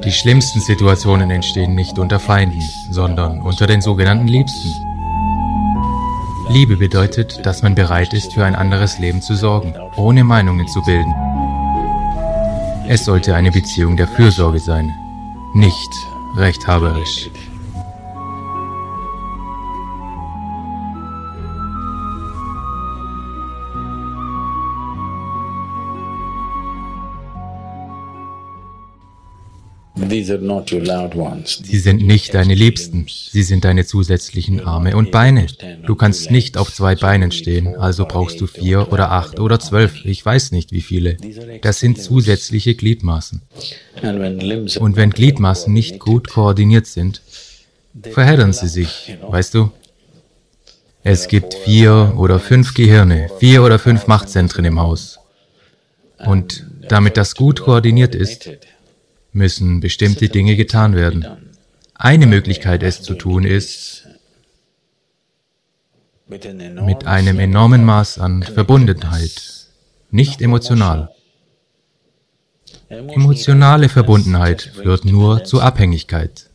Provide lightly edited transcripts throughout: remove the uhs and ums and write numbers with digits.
Die schlimmsten Situationen entstehen nicht unter Feinden, sondern unter den sogenannten Liebsten. Liebe bedeutet, dass man bereit ist, für ein anderes Leben zu sorgen, ohne Meinungen zu bilden. Es sollte eine Beziehung der Fürsorge sein, nicht rechthaberisch. Sie sind nicht deine Liebsten, sie sind deine zusätzlichen Arme und Beine. Du kannst nicht auf 2 Beinen stehen, also brauchst du 4 oder 8 oder 12, ich weiß nicht wie viele. Das sind zusätzliche Gliedmaßen. Und wenn Gliedmaßen nicht gut koordiniert sind, verheddern sie sich, weißt du? Es gibt 4 oder 5 Gehirne, 4 oder 5 Machtzentren im Haus. Und damit das gut koordiniert ist, müssen bestimmte Dinge getan werden. Eine Möglichkeit, es zu tun, ist, mit einem enormen Maß an Verbundenheit, nicht emotional. Emotionale Verbundenheit führt nur zu Abhängigkeit.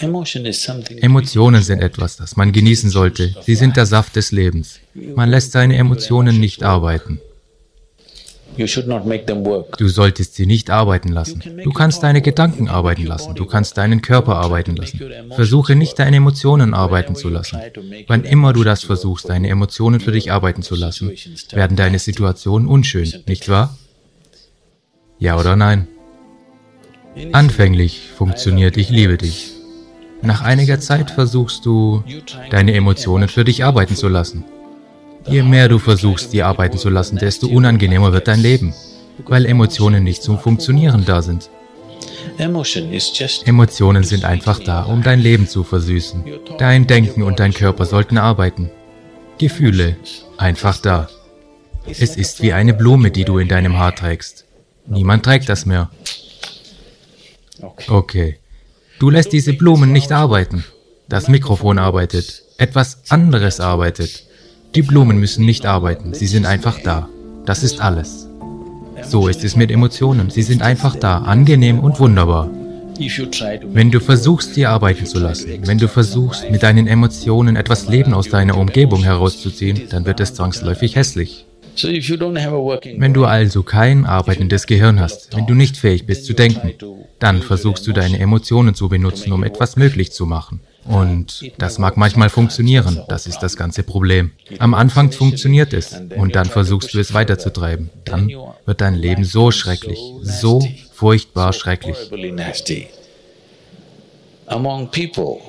Emotionen sind etwas, das man genießen sollte. Sie sind der Saft des Lebens. Man lässt seine Emotionen nicht arbeiten. Du solltest sie nicht arbeiten lassen. Du kannst deine Gedanken arbeiten lassen. Du kannst deinen Körper arbeiten lassen. Versuche nicht, deine Emotionen arbeiten zu lassen. Wann immer du das versuchst, deine Emotionen für dich arbeiten zu lassen, werden deine Situationen unschön, nicht wahr? Ja oder nein? Anfänglich funktioniert „Ich liebe dich“. Nach einiger Zeit versuchst du, deine Emotionen für dich arbeiten zu lassen. Je mehr du versuchst, die arbeiten zu lassen, desto unangenehmer wird dein Leben, weil Emotionen nicht zum Funktionieren da sind. Emotionen sind einfach da, um dein Leben zu versüßen. Dein Denken und dein Körper sollten arbeiten. Gefühle, einfach da. Es ist wie eine Blume, die du in deinem Haar trägst. Niemand trägt das mehr. Okay. Du lässt diese Blumen nicht arbeiten. Das Mikrofon arbeitet. Etwas anderes arbeitet. Die Blumen müssen nicht arbeiten, sie sind einfach da. Das ist alles. So ist es mit Emotionen, sie sind einfach da, angenehm und wunderbar. Wenn du versuchst, sie arbeiten zu lassen, wenn du versuchst, mit deinen Emotionen etwas Leben aus deiner Umgebung herauszuziehen, dann wird es zwangsläufig hässlich. Wenn du also kein arbeitendes Gehirn hast, wenn du nicht fähig bist zu denken, dann versuchst du, deine Emotionen zu benutzen, um etwas möglich zu machen. Und das mag manchmal funktionieren, das ist das ganze Problem. Am Anfang funktioniert es und dann versuchst du es weiterzutreiben. Dann wird dein Leben so schrecklich, so furchtbar schrecklich.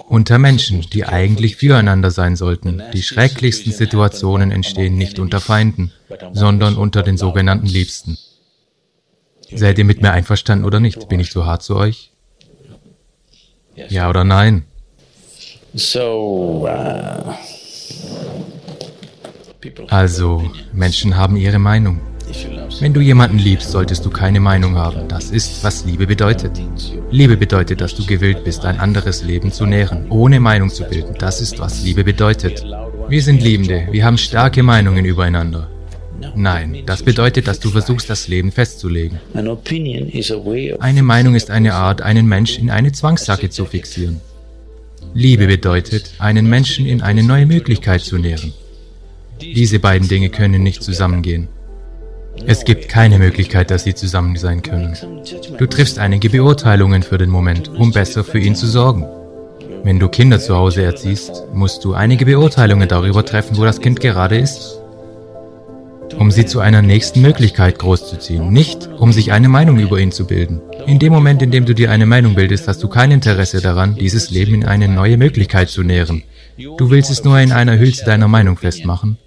Unter Menschen, die eigentlich füreinander sein sollten, die schrecklichsten Situationen entstehen nicht unter Feinden, sondern unter den sogenannten Liebsten. Seid ihr mit mir einverstanden oder nicht? Bin ich zu hart zu euch? Ja oder nein? Also, Menschen haben ihre Meinung. Wenn du jemanden liebst, solltest du keine Meinung haben. Das ist, was Liebe bedeutet. Liebe bedeutet, dass du gewillt bist, ein anderes Leben zu nähren, ohne Meinung zu bilden. Das ist, was Liebe bedeutet. Wir sind Liebende, wir haben starke Meinungen übereinander. Nein, das bedeutet, dass du versuchst, das Leben festzulegen. Eine Meinung ist eine Art, einen Menschen in eine Zwangssacke zu fixieren. Liebe bedeutet, einen Menschen in eine neue Möglichkeit zu nähren. Diese beiden Dinge können nicht zusammengehen. Es gibt keine Möglichkeit, dass sie zusammen sein können. Du triffst einige Beurteilungen für den Moment, um besser für ihn zu sorgen. Wenn du Kinder zu Hause erziehst, musst du einige Beurteilungen darüber treffen, wo das Kind gerade ist, um sie zu einer nächsten Möglichkeit großzuziehen, nicht um sich eine Meinung über ihn zu bilden. In dem Moment, in dem du dir eine Meinung bildest, hast du kein Interesse daran, dieses Leben in eine neue Möglichkeit zu nähren. Du willst es nur in einer Hülse deiner Meinung festmachen.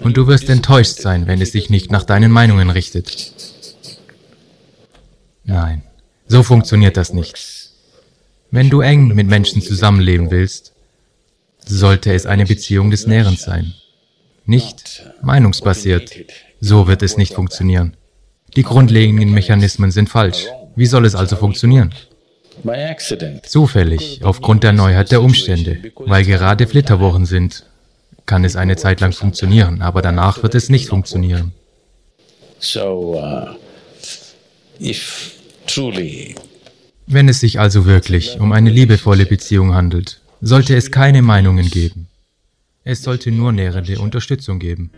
Und du wirst enttäuscht sein, wenn es sich nicht nach deinen Meinungen richtet. Nein, so funktioniert das nicht. Wenn du eng mit Menschen zusammenleben willst, sollte es eine Beziehung des Nährens sein. Nicht meinungsbasiert. So wird es nicht funktionieren. Die grundlegenden Mechanismen sind falsch. Wie soll es also funktionieren? Zufällig, aufgrund der Neuheit der Umstände, weil gerade Flitterwochen sind, kann es eine Zeit lang funktionieren, aber danach wird es nicht funktionieren. Wenn es sich also wirklich um eine liebevolle Beziehung handelt, sollte es keine Meinungen geben. Es sollte nur nährende Unterstützung geben.